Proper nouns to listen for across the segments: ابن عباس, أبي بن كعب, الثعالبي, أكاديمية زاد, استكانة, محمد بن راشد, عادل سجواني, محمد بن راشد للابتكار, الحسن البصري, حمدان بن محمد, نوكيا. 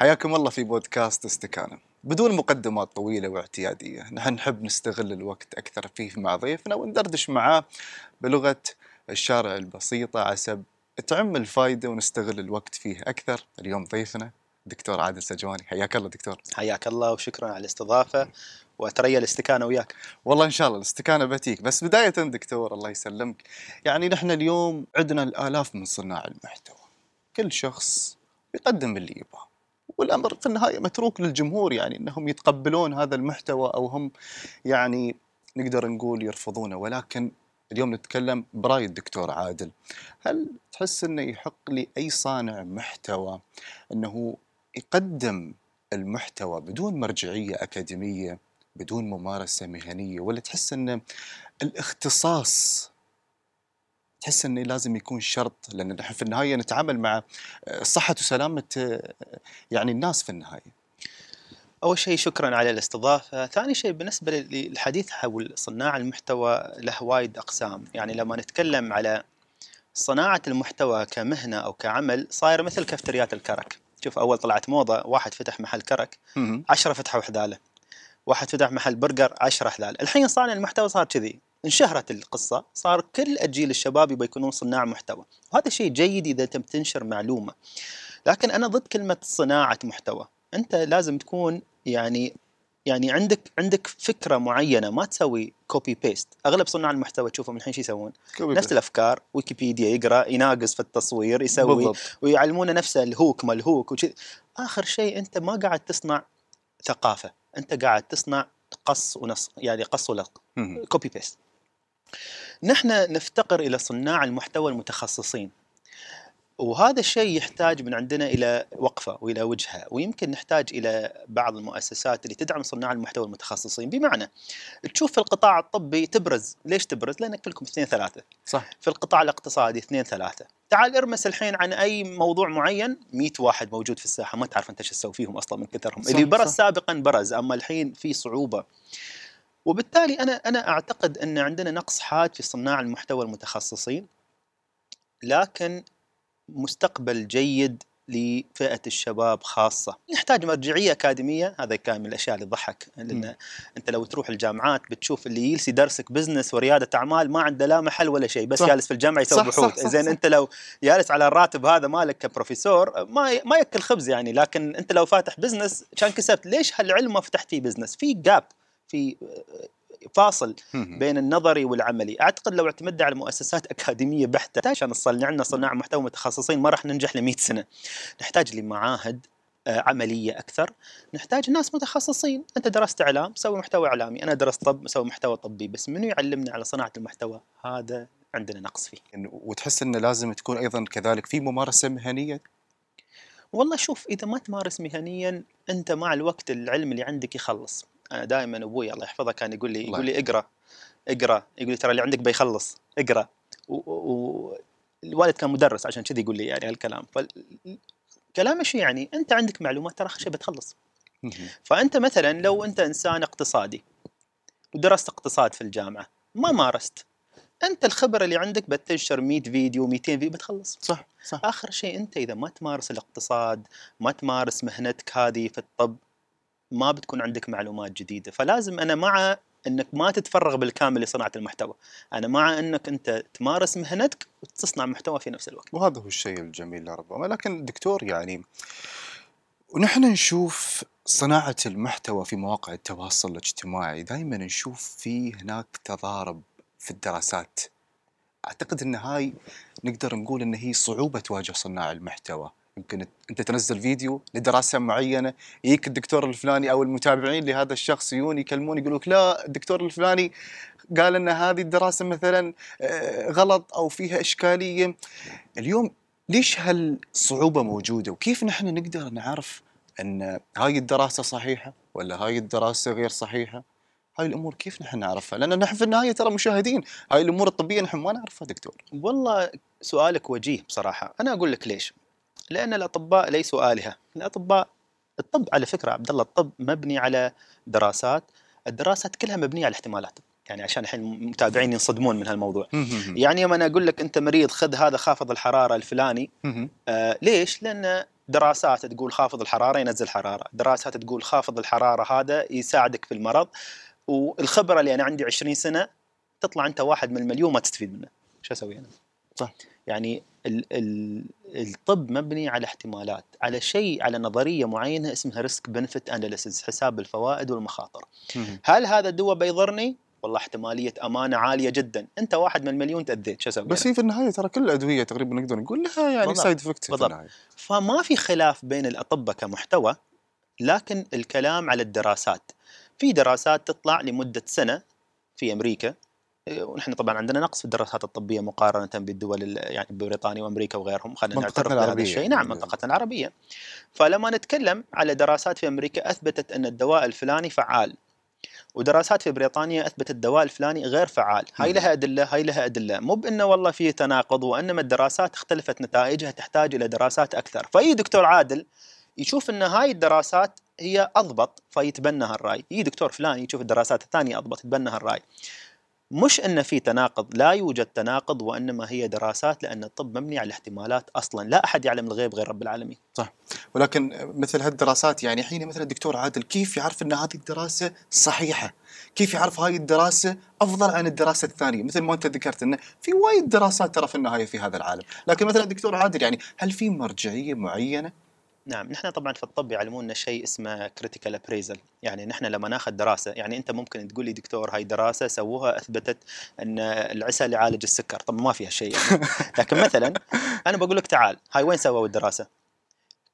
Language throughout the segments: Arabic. حياكم الله في بودكاست استكانة. بدون مقدمات طويلة واعتيادية، نحن نحب نستغل الوقت أكثر فيه مع ضيفنا وندردش معاه بلغة الشارع البسيطة عسب تعم الفائدة ونستغل الوقت فيه أكثر. اليوم ضيفنا دكتور عادل سجواني. حياك الله دكتور. حياك الله وشكرا على الاستضافة، وأتريى الاستكانة وياك. والله إن شاء الله الاستكانة بتيك. بس بداية دكتور الله يسلمك، يعني نحن اليوم عندنا الآلاف من صناع المحتوى، كل شخص يقدم اللي يبغاه، والأمر في النهاية متروك للجمهور، يعني أنهم يتقبلون هذا المحتوى أو هم يعني نقدر نقول يرفضونه. ولكن اليوم نتكلم برأي الدكتور عادل، هل تحس أنه يحق لأي صانع محتوى أنه يقدم المحتوى بدون مرجعية أكاديمية، بدون ممارسة مهنية، ولا تحس أن الاختصاص تحس أنه لازم يكون شرط؟ لأن نحن في النهاية نتعامل مع صحة وسلامة يعني الناس في النهاية. أول شيء شكرا على الاستضافة. ثاني شيء بالنسبة للحديث حول صناع المحتوى له وايد أقسام، يعني لما نتكلم على صناعة المحتوى كمهنة أو كعمل صاير مثل كافتريات الكرك. شوف أول طلعت موضة، واحد فتح محل كرك 10 فتحوا حذالة، واحد فتح محل برجر 10 حذالة. الحين صانع المحتوى صار كذي، انشهرت القصة، صار كل أجيال الشباب يبغى يكونون صناع محتوى، وهذا شيء جيد إذا تم تنشر معلومة. لكن أنا ضد كلمة صناعة محتوى. أنت لازم تكون يعني عندك فكرة معينة، ما تسوي كوبي بيست. أغلب صناع المحتوى تشوفهم الحين شو يسوون؟ نفس الأفكار، ويكيبيديا يقرأ، يناقص في التصوير، يسوي بالضبط. ويعلمونا نفس الهوك ما الهوك وشي. آخر شيء أنت ما قاعد تصنع ثقافة، أنت قاعد تصنع قص ونص، يعني قص ولق، كوبي بيست. نحن نفتقر إلى صناع المحتوى المتخصصين، وهذا الشيء يحتاج من عندنا إلى وقفة وإلى وجهة، ويمكن نحتاج إلى بعض المؤسسات اللي تدعم صناع المحتوى المتخصصين. بمعنى تشوف في القطاع الطبي تبرز، ليش تبرز؟ لأنك فيكم 2 3 صح. في القطاع الاقتصادي 2 3. تعال ارمس الحين عن أي موضوع معين 100 واحد موجود في الساحة، ما تعرف أنت شو تسوي فيهم أصلا من كثرهم. اللي برز سابقا برز، أما الحين في صعوبة. وبالتالي أنا أعتقد أن عندنا نقص حاد في صناع المحتوى المتخصصين، لكن مستقبل جيد لفئة الشباب خاصة. نحتاج مرجعية أكاديمية، هذا كان من الأشياء اللي تضحك، لأن أنت لو تروح الجامعات بتشوف اللي يلسي درسك بزنس وريادة أعمال ما عنده لا محل ولا شيء، بس جالس في الجامعة يسوي بحوث. زين أنت لو جالس على الراتب هذا مالك كبروفيسور ما يأكل خبز يعني، لكن أنت لو فاتح بزنس كان كسبت. ليش هالعلم ما فتحت فيه بزنس؟ في جاب، في فاصل بين النظري والعملي. أعتقد لو اعتمدنا على مؤسسات أكاديمية بحتة عشان نصنع صناع محتوى متخصصين ما راح ننجح ل 100 سنة. نحتاج لمعاهد عملية أكثر، نحتاج ناس متخصصين. أنت درست إعلام، سوي محتوى إعلامي. أنا درست طب، سوي محتوى طبي. بس منو يعلمنا على صناعة المحتوى؟ هذا عندنا نقص فيه. وتحس أنه لازم تكون أيضا كذلك في ممارسة مهنية؟ والله شوف، إذا ما تمارس مهنيا أنت مع الوقت العلم اللي عندك يخلص. أنا دائما أبوي الله يحفظه كان يقول لي اقرأ، يقول لي ترى اللي عندك بيخلص، اقرأ. والوالد كان مدرس عشان كذي يقول لي يعني هالكلام. فالكلام شو يعني؟ أنت عندك معلومات ترى شيء بتخلص. فأنت مثلا لو أنت إنسان اقتصادي ودرست اقتصاد في الجامعة ما مارست، أنت الخبرة اللي عندك بتنشر 100 فيديو 200 فيديو بتخلص. صح. آخر شيء أنت إذا ما تمارس الاقتصاد، ما تمارس مهنتك هذه في الطب، ما بتكون عندك معلومات جديدة. فلازم أنا مع أنك ما تتفرغ بالكامل لصناعة المحتوى، أنا مع أنك أنت تمارس مهنتك وتصنع محتوى في نفس الوقت، وهذا هو الشيء الجميل ربما. لكن دكتور يعني ونحن نشوف صناعة المحتوى في مواقع التواصل الاجتماعي دائما نشوف في هناك تضارب في الدراسات. أعتقد أن هاي نقدر نقول أن هي صعوبة تواجه صناع المحتوى. يمكن أنت تنزل فيديو لدراسة معينة، يجيك الدكتور الفلاني أو المتابعين لهذا الشخص يجون يكلمون يقولوك لا الدكتور الفلاني قال أن هذه الدراسة مثلا غلط أو فيها إشكالية. اليوم ليش هالصعوبة موجودة؟ وكيف نحن نقدر نعرف أن هاي الدراسة صحيحة ولا هاي الدراسة غير صحيحة؟ هاي الأمور كيف نحن نعرفها؟ لأن نحن في النهاية ترى مشاهدين، هاي الأمور الطبية نحن ما نعرفها دكتور. والله سؤالك وجيه بصراحة. أنا أقول لك ليش؟ لأن الأطباء ليسوا آلهة. الأطباء الطب على فكرة عبد الله الطب مبني على دراسات، الدراسات كلها مبنية على احتمالات. يعني عشان الحين متابعين ينصدمون من هالموضوع. يعني لما انا اقول لك انت مريض خذ هذا خافض الحراره الفلاني، ليش؟ لان دراسات تقول خافض الحراره ينزل حراره، دراسات تقول خافض الحراره هذا يساعدك في المرض، والخبره اللي انا عندي 20 سنه تطلع انت واحد من المليون ما تستفيد منه. شو اسوي انا؟ صح. يعني الطب مبني على احتمالات، على شيء، على نظريه معينه اسمها ريسك بنفيت اناليسيس، حساب الفوائد والمخاطر. هل هذا الدواء بيضرني؟ والله احتماليه امانه عاليه جدا، انت واحد من المليون تاذيت، شو اسوي؟ بس هي في النهايه ترى كل الادويه تقريبا نقدر نقول لها يعني سايد افكت في النهايه. فما في خلاف بين الاطباء كمحتوى، لكن الكلام على الدراسات. في دراسات تطلع لمده سنه في امريكا، ونحن طبعا عندنا نقص في الدراسات الطبيه مقارنه بالدول يعني بريطانيا وامريكا وغيرهم، خلينا نعترف بهذا الشيء. نعم، منطقتنا العربيه. فلما نتكلم على دراسات في امريكا اثبتت ان الدواء الفلاني فعال، ودراسات في بريطانيا اثبتت الدواء الفلاني غير فعال، هاي لها ادله هاي لها ادله، مو بانه والله في تناقض، وانما الدراسات اختلفت نتائجها تحتاج الى دراسات اكثر. فاي دكتور عادل يشوف ان هاي الدراسات هي اضبط فيتبنى هالراي، يجي دكتور فلان يشوف الدراسات الثانيه اضبط يتبنى هالراي. مش ان في تناقض، لا يوجد تناقض، وانما هي دراسات، لان الطب مبني على الاحتمالات اصلا، لا احد يعلم الغيب غير رب العالمين. صح. ولكن مثل هالدراسات يعني حين مثلا الدكتور عادل كيف يعرف ان هذه الدراسه صحيحه؟ كيف يعرف هاي الدراسه افضل عن الدراسه الثانيه؟ مثل ما انت ذكرت انه في وايد دراسات ترى في النهايه في هذا العالم، لكن مثلا الدكتور عادل يعني هل في مرجعيه معينه؟ نعم، نحن طبعا في الطب يعلمونا شيء اسمه كريتيكال ابريزل، يعني نحن لما ناخذ دراسه، يعني انت ممكن تقول لي دكتور هاي دراسه سووها اثبتت ان العسل يعالج السكر، طب ما فيها شيء يعني. لكن مثلا انا بقول لك تعال، هاي وين سووا الدراسه؟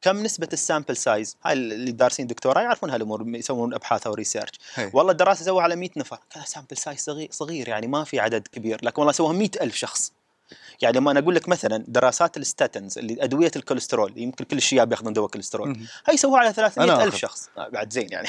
كم نسبه السامبل سايز؟ هاي اللي دارسين دكتوراه يعرفون هالامور، يسوون ابحاث او ريسيرش. والله الدراسه سووها على 100 نفر، كان سامبل سايز صغير يعني ما في عدد كبير، لكن والله سووها 100,000 شخص. يعني لما انا اقول لك مثلا دراسات الستاتنز اللي ادويه الكوليسترول، يمكن كل الشباب ياخذون دواء كوليسترول، هي سووها على 300,000 شخص، بعد زين يعني.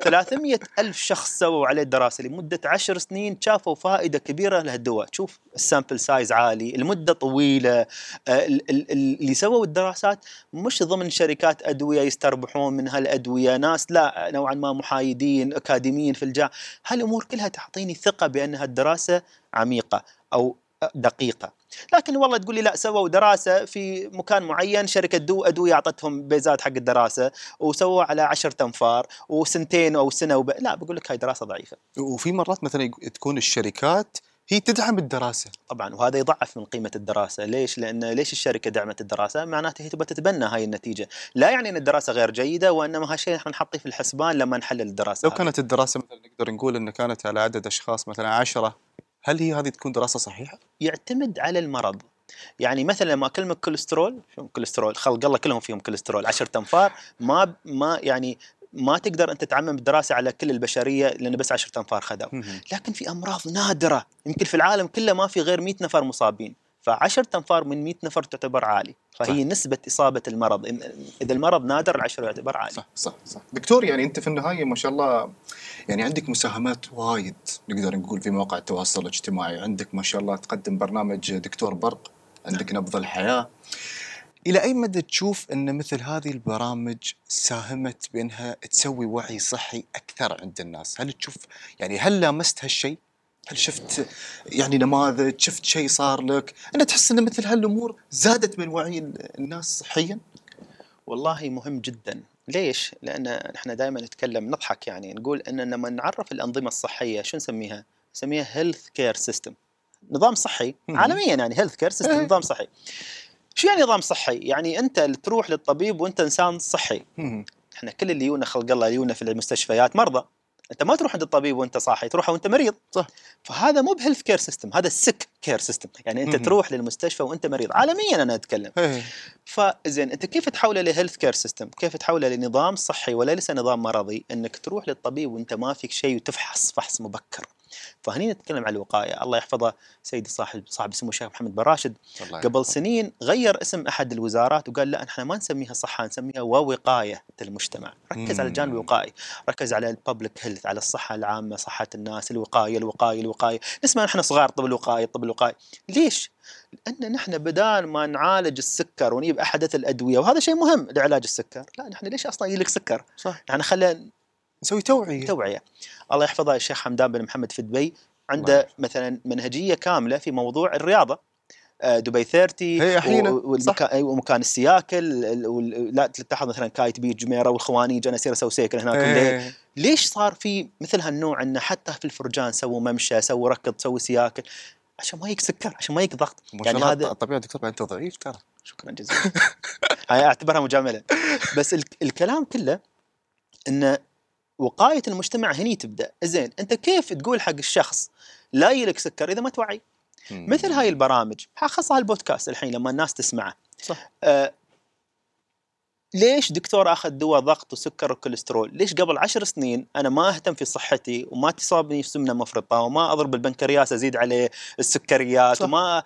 300,000 شخص سووا عليه الدراسه لمده 10 سنين، شافوا فائده كبيره لهالدواء، شوف السامبل سايز عالي، المده طويله، اللي سووا الدراسات مش ضمن شركات ادويه يستربحون من هالادويه، ناس لا نوعا ما محايدين اكاديميين في الجامعه، هالامور كلها تعطيني ثقه بان هالدراسه عميقه او دقيقة. لكن والله تقول لي لا سووا دراسة في مكان معين، شركة أدوية أعطتهم بيزات حق الدراسة وسووا على 10 أنفار وسنتين أو سنة لا، بقول لك هاي دراسة ضعيفة. وفي مرات مثلا تكون الشركات هي تدعم الدراسة طبعا، وهذا يضعف من قيمة الدراسة. ليش؟ لأن ليش الشركة دعمت الدراسة؟ معناته هي تبى تتبنى هاي النتيجة، لا يعني أن الدراسة غير جيدة، وإنما هالشيء نحن نحطيه في الحسبان لما نحلل الدراسة. لو كانت الدراسة مثلا نقدر نقول أن كانت على عدد أشخاص مثلا 10، هل هي هذه تكون دراسة صحيحة؟ يعتمد على المرض. يعني مثلا لما اكلمك كوليسترول، فيهم كوليسترول، خلق الله كلهم فيهم كوليسترول، 10 أنفار، ما يعني ما تقدر انت تعمم الدراسة على كل البشرية لان بس 10 أنفار خذوا. لكن في امراض نادرة يمكن في العالم كله ما في غير 100 نفر مصابين، ف10 أنفار من 100 نفر تعتبر عالي، فهي صح. نسبة إصابة المرض، إذا المرض نادر 10 يعتبر عالي. صح صح صح. دكتور يعني أنت في النهاية ما شاء الله يعني عندك مساهمات وايد نقدر نقول في مواقع التواصل الاجتماعي، عندك ما شاء الله تقدم برنامج دكتور برق، عندك نبض الحياة. إلى أي مدى تشوف أن مثل هذه البرامج ساهمت بأنها تسوي وعي صحي أكثر عند الناس؟ هل تشوف يعني هل لامست هالشيء؟ هل شفت يعني نماذج، شفت شيء صار لك أنا تحس أن مثل هالأمور زادت من وعي الناس صحيا؟ والله مهم جدا. ليش؟ لأن نحن دائما نتكلم نضحك يعني نقول أن لما نعرف الأنظمة الصحية شو نسميها؟ نسميها هيلث كير سيستم، نظام صحي عالميا يعني. هيلث كير سيستم نظام صحي. شو يعني نظام صحي؟ يعني أنت تروح للطبيب وأنت إنسان صحي. نحن كل اللي يونا خلق الله يونا في المستشفيات مرضى، انت ما تروح عند الطبيب وانت صاحي، تروح وانت مريض. صح. فهذا مو بهيلث كير سيستم، هذا السك كير سيستم، يعني انت تروح للمستشفى وانت مريض عالميا انا اتكلم. فزين انت كيف تحوله لهيلث كير سيستم؟ كيف تحوله لنظام صحي وليس نظام مرضي؟ انك تروح للطبيب وانت ما فيك شيء وتفحص فحص مبكر. فهني نتكلم عن الوقايه، الله يحفظه سيدي صاحب سمو الشيخ محمد بن راشد قبل سنين غير اسم احد الوزارات وقال لا احنا ما نسميها صحه، نسميها ووقايه المجتمع، ركز على الجانب الوقائي، ركز على الببليك هيلث، على الصحه العامه، صحه الناس، الوقايه الوقايه الوقايه، نسمع نحن صغار طب الوقايه طب الوقايه، ليش؟ لان نحن بدال ما نعالج السكر ونجيب احدث الادويه وهذا شيء مهم لعلاج السكر، لا نحن ليش اصلا يجي لك سكر؟ صح. نحن خلينا نسوي توعية. الله يحفظه الشيخ حمدان بن محمد في دبي، عنده مثلا منهجية كاملة في موضوع الرياضة، دبي 30 ومكان السياكل، لا تلاحظ مثلا كايت بيت جميره والخوانيج، انا اصير اسوي سيكل هناك. ليش صار في مثل هالنوع انه حتى في الفرجان سووا ممشى، سووا ركض، سووا سياكل؟ عشان ما يكسكر، عشان ما يكضغط. يعني هذا طبيعي دكتور، انت ضعيف ترى. شكرا جزيلا. هاي اعتبرها مجامله، بس الكلام كله ان وقايه المجتمع هني تبدا. زين انت كيف تقول حق الشخص لا يلك سكر اذا ما توعي؟ مثل هاي البرامج، خاصة البودكاست الحين لما الناس تسمعه، صح. ليش دكتور أخذ دواء ضغط وسكر وكوليسترول؟ ليش قبل 10 سنين أنا ما أهتم في صحتي وما تصابني سمنة مفرطة وما أضرب البنكرياس أزيد عليه السكريات، صح. وما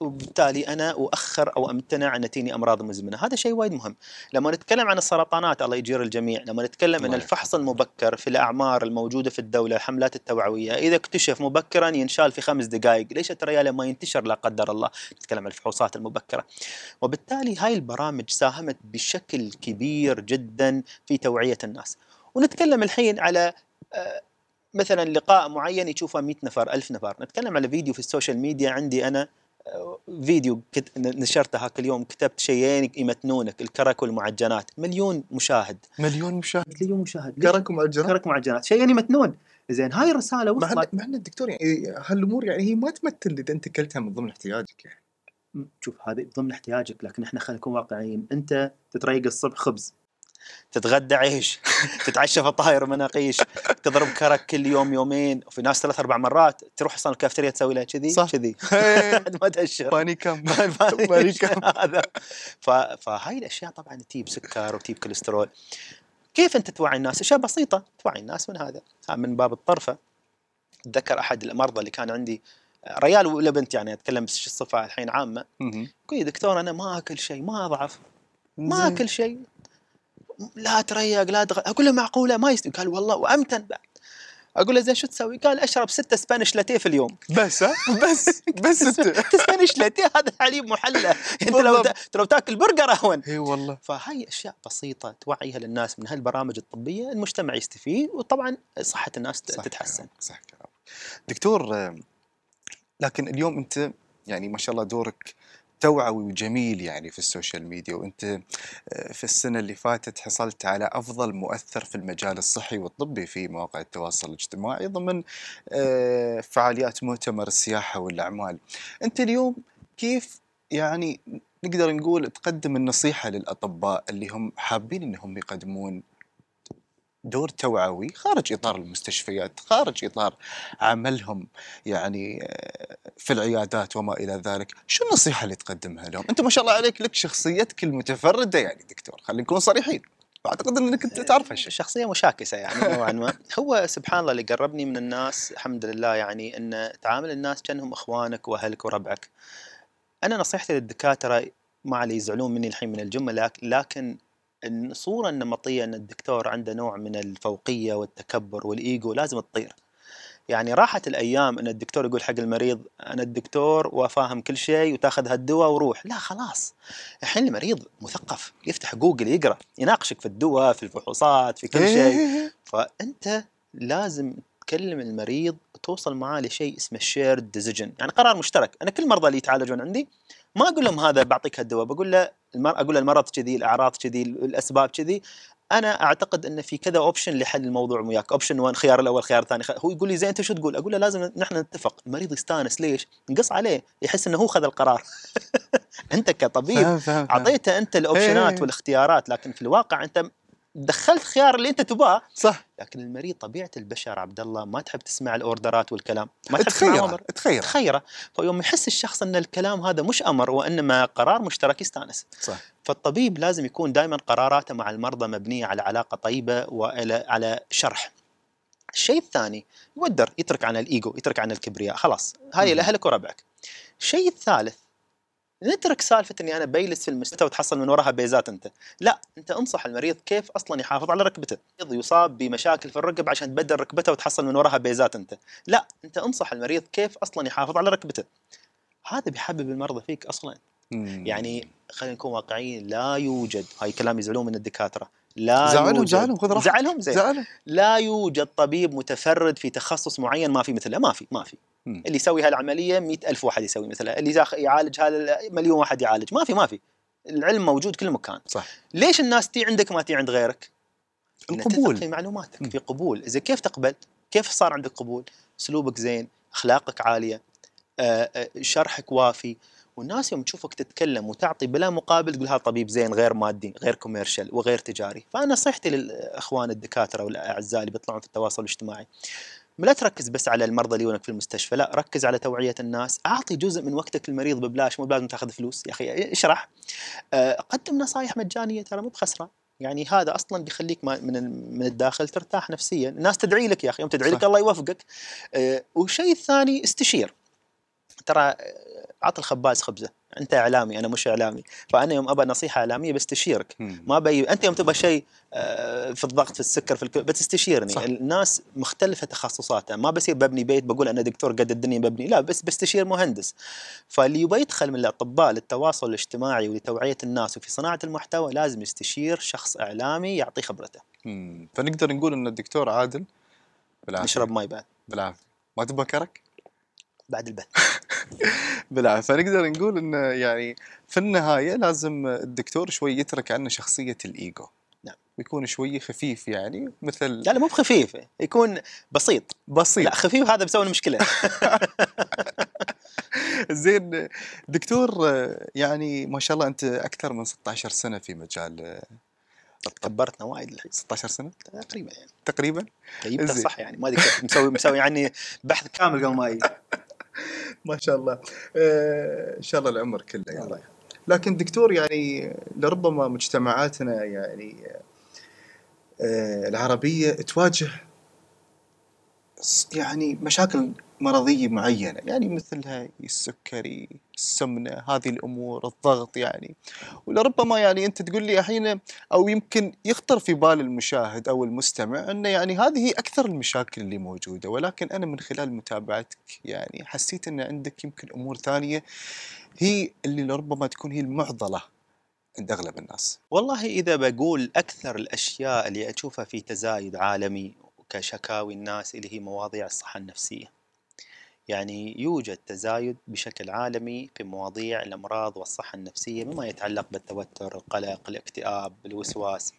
وبالتالي أنا أؤخر أو أمتنع عن تجيني أمراض مزمنة. هذا شيء وايد مهم. لما نتكلم عن السرطانات الله يجير الجميع، لما نتكلم عن الفحص المبكر في الأعمار الموجودة في الدولة، الحملات التوعوية إذا اكتشف مبكرا ينشال في 5 دقائق، ليش التريالة ما ينتشر لا قدر الله؟ نتكلم عن الفحوصات المبكرة. وبالتالي هاي البرامج ساهمت بشكل كبير جدا في توعية الناس. ونتكلم الحين على مثلا لقاء معين يشوفه 100 نفر 1000 نفر، نتكلم على فيديو في السوشيال ميديا. عندي أنا فيديو نشرته هاك اليوم، كتبت شيئين يمتنونك، الكرك والمعجنات، 1,000,000 مشاهد. 1,000,000 مشاهد كرك ومعجنات، كرك ومعجنات، شيئين يمتنون. زين هاي الرسالة وصلت. مع أن الدكتور يعني هالأمور يعني هي ما تمثل إذا أنت كلتها من ضمن احتياجك. يعني شوف هذه ضمن احتياجك، لكن احنا خلينا نكون واقعيين. أنت تتريق الصبح خبز، تتغدى عيش، تتعشى فطاير مناقيش، تضرب كرك كل يوم يومين، وفي ناس 3 4 مرات تروح اصلا الكافتيريا تسوي لها كذي كذي ما تأشر. باني كم هذا. فهاي الاشياء طبعا تجيب سكر وتجيب كوليسترول. كيف انت توعي الناس؟ اشياء بسيطه توعي الناس من هذا. من باب الطرفه اتذكر احد المرضى اللي كان عندي، ريال ولا بنت، يعني اتكلم بصفه الحين عامه، يقول دكتور انا ما اكل شيء، ما اضعف، ما اكل شيء، لا تريق لا تغ... أقول له معقولة ما يستوي؟ قال والله وأمتن بعد. أقول له زين شو تسوي؟ قال أشرب 6 سبانيش لاتيه في اليوم بس. ها بس 6 سبانيش لاتيه، هذا حليب محلى. أنت لو تاكل برجر أهون. إي والله. فهاي أشياء بسيطة توعيها للناس من هالبرامج الطبية، المجتمع يستفيد وطبعا صحة الناس تتحسن. صح كلام دكتور. لكن اليوم أنت يعني ما شاء الله دورك توعوي وجميل يعني في السوشيال ميديا، وانت في السنه اللي فاتت حصلت على افضل مؤثر في المجال الصحي والطبي في مواقع التواصل الاجتماعي ضمن فعاليات مؤتمر السياحه والاعمال. انت اليوم كيف يعني نقدر نقول تقدم النصيحه للاطباء اللي هم حابين انهم يقدمون دور توعوي خارج إطار المستشفيات، خارج إطار عملهم يعني في العيادات وما إلى ذلك؟ شو النصيحة اللي تقدمها لهم؟ أنت ما شاء الله عليك، لك شخصيتك المتفردة يعني دكتور، خلينا نكون صريحين، أعتقد أنك أنت تعرف هالشيء. شخصية مشاكسة يعني نوعا ما. هو سبحان الله اللي قربني من الناس الحمد لله، يعني أن تعامل الناس كأنهم إخوانك وأهلك وربعك. أنا نصيحتي للدكاترة، ما علي يزعلون مني الحين من الجملة، لكن الصورة النمطية أن الدكتور عنده نوع من الفوقية والتكبر والإيجو لازم تطير. يعني راحت الأيام أن الدكتور يقول حق المريض أنا الدكتور وأفاهم كل شيء وتاخذ هالدواء وروح. لا خلاص، الحين المريض مثقف، يفتح جوجل يقرأ، يناقشك في الدواء، في الفحوصات، في كل شيء. فأنت لازم تكلم المريض وتوصل معاه لشيء اسمه شيرد ديسيجن، يعني قرار مشترك. أنا كل مرضى اللي يتعالجون عندي ما أقول لهم هذا بعطيك هالدواء، بقول له المرض كذي، الأعراض كذي، الأسباب كذي، أنا أعتقد أن في كذا أوبشن لحل الموضوع وياك، أوبشن 1 خيار الأول، خيار ثاني. هو يقول لي زين أنت شو تقول؟ أقول له لازم نحن نتفق. المريض يستانس، ليش؟ نقص عليه، يحس أنه هو خذ القرار. أنت كطبيب أعطيته أنت الأوبشنات والاختيارات، لكن في الواقع أنت دخلت خيار اللي انت تباه، صح. لكن المريض طبيعه البشر عبد الله ما تحب تسمع الاوردرات والكلام، ما تحب تسمع، تخيره. فيوم يحس الشخص ان الكلام هذا مش امر وانما قرار مشترك يستانس، صح. فالطبيب لازم يكون دائما قراراته مع المرضى مبنيه على علاقه طيبه وعلى شرح. الشيء الثاني يودر، يترك عن الايجو، يترك عن الكبرياء، خلاص هاي لاهلك وربعك. الشيء الثالث نترك سالفة اني انا بيلس في المستشفى وتحصل من وراها بيزات. انت لا، انت انصح المريض كيف اصلا يحافظ على ركبته. المريض يصاب بمشاكل في الركب عشان تبدل ركبته وتحصل من وراها بيزات. انت لا، انت انصح المريض كيف اصلا يحافظ على ركبته. هذا بيحبب المرضى فيك اصلا. يعني خلينا نكون واقعيين، لا يوجد، هاي كلام يزعلون من الدكاترة، لا يوجد، زعلهم خذ راحتك، زعلهم زين، لا يوجد طبيب متفرد في تخصص معين ما في مثله، ما في اللي يسوي هالعملية 100,000 واحد يسوي مثلها، اللي يعالج هذا مليون واحد يعالج، ما في العلم موجود كل مكان. صح. ليش الناس تي عندك ما تي عند غيرك؟ القبول في معلوماتك، في قبول، إذا كيف تقبل؟ كيف صار عندك قبول؟ اسلوبك زين، اخلاقك عالية، شرحك وافي، والناس يوم تشوفك تتكلم وتعطي بلا مقابل تقول هذا طبيب زين غير مادي، غير كوميرشال وغير تجاري. فانا نصيحتي للاخوان الدكاتره والاعزاء اللي بيطلعون في التواصل الاجتماعي، لا تركز بس على المرضى اللي يجونك في المستشفى، لا، ركز على توعيه الناس، اعطي جزء من وقتك للمريض ببلاش، مو لازم تاخذ فلوس، يا اخي اشرح، قدم نصائح مجانيه، ترى مو بخسران، يعني هذا اصلا بيخليك من الداخل ترتاح نفسيا، الناس تدعي لك يا اخي، يوم تدعي لك الله يوفقك. والشيء الثاني استشير، ترى عط الخباز خبزه، انت اعلامي انا مش اعلامي، فانا يوم ابى نصيحه اعلاميه بستشيرك، ما بي انت يوم تبى شيء في الضغط في السكر في بتستشيرني. صح. الناس مختلفه تخصصاتها، ما بصير ببني بيت بقول انا دكتور قد الدنيا ببني، لا، بس بستشير مهندس. فاللي يبى يدخل من الاطباء للتواصل الاجتماعي ولتوعيه الناس وفي صناعه المحتوى لازم يستشير شخص اعلامي يعطيه خبرته. فنقدر نقول ان الدكتور عادل بالعافيه يشرب ماي بعد بالعافيه، ما تبى كرك بعد البث بالعافية. فنقدر نقول إنه يعني في النهاية لازم الدكتور شوي يترك عنه شخصية الإيجو. نعم. ويكون شوي خفيف، يعني مثل لا مو بخفيف، يكون بسيط. لا خفيف هذا بيسوي المشكلة. زين دكتور، يعني ما شاء الله أنت أكثر من 16 سنة في مجال، كبرتنا وايد الحين. 16 سنه تقريبا، يعني تقريبا صح، يعني ما ادري مسوي يعني بحث كامل قبل ما ما شاء الله. ان شاء الله العمر كله يعني. لكن دكتور، يعني لربما مجتمعاتنا يعني العربيه تواجه يعني مشاكل مرضيه معينه، يعني مثل السكري، السمنه، هذه الامور، الضغط يعني، ولربما يعني انت تقول لي الحين، او يمكن يخطر في بال المشاهد او المستمع انه يعني هذه هي اكثر المشاكل اللي موجوده، ولكن انا من خلال متابعتك يعني حسيت ان عندك يمكن امور ثانيه هي اللي لربما تكون هي المعضله عند اغلب الناس. والله اذا بقول اكثر الاشياء اللي اشوفها في تزايد عالمي كشكاوي الناس اللي هي مواضيع الصحه النفسيه. يعني يوجد تزايد بشكل عالمي في مواضيع الأمراض والصحة النفسية مما يتعلق بالتوتر، القلق، الاكتئاب، الوسواس.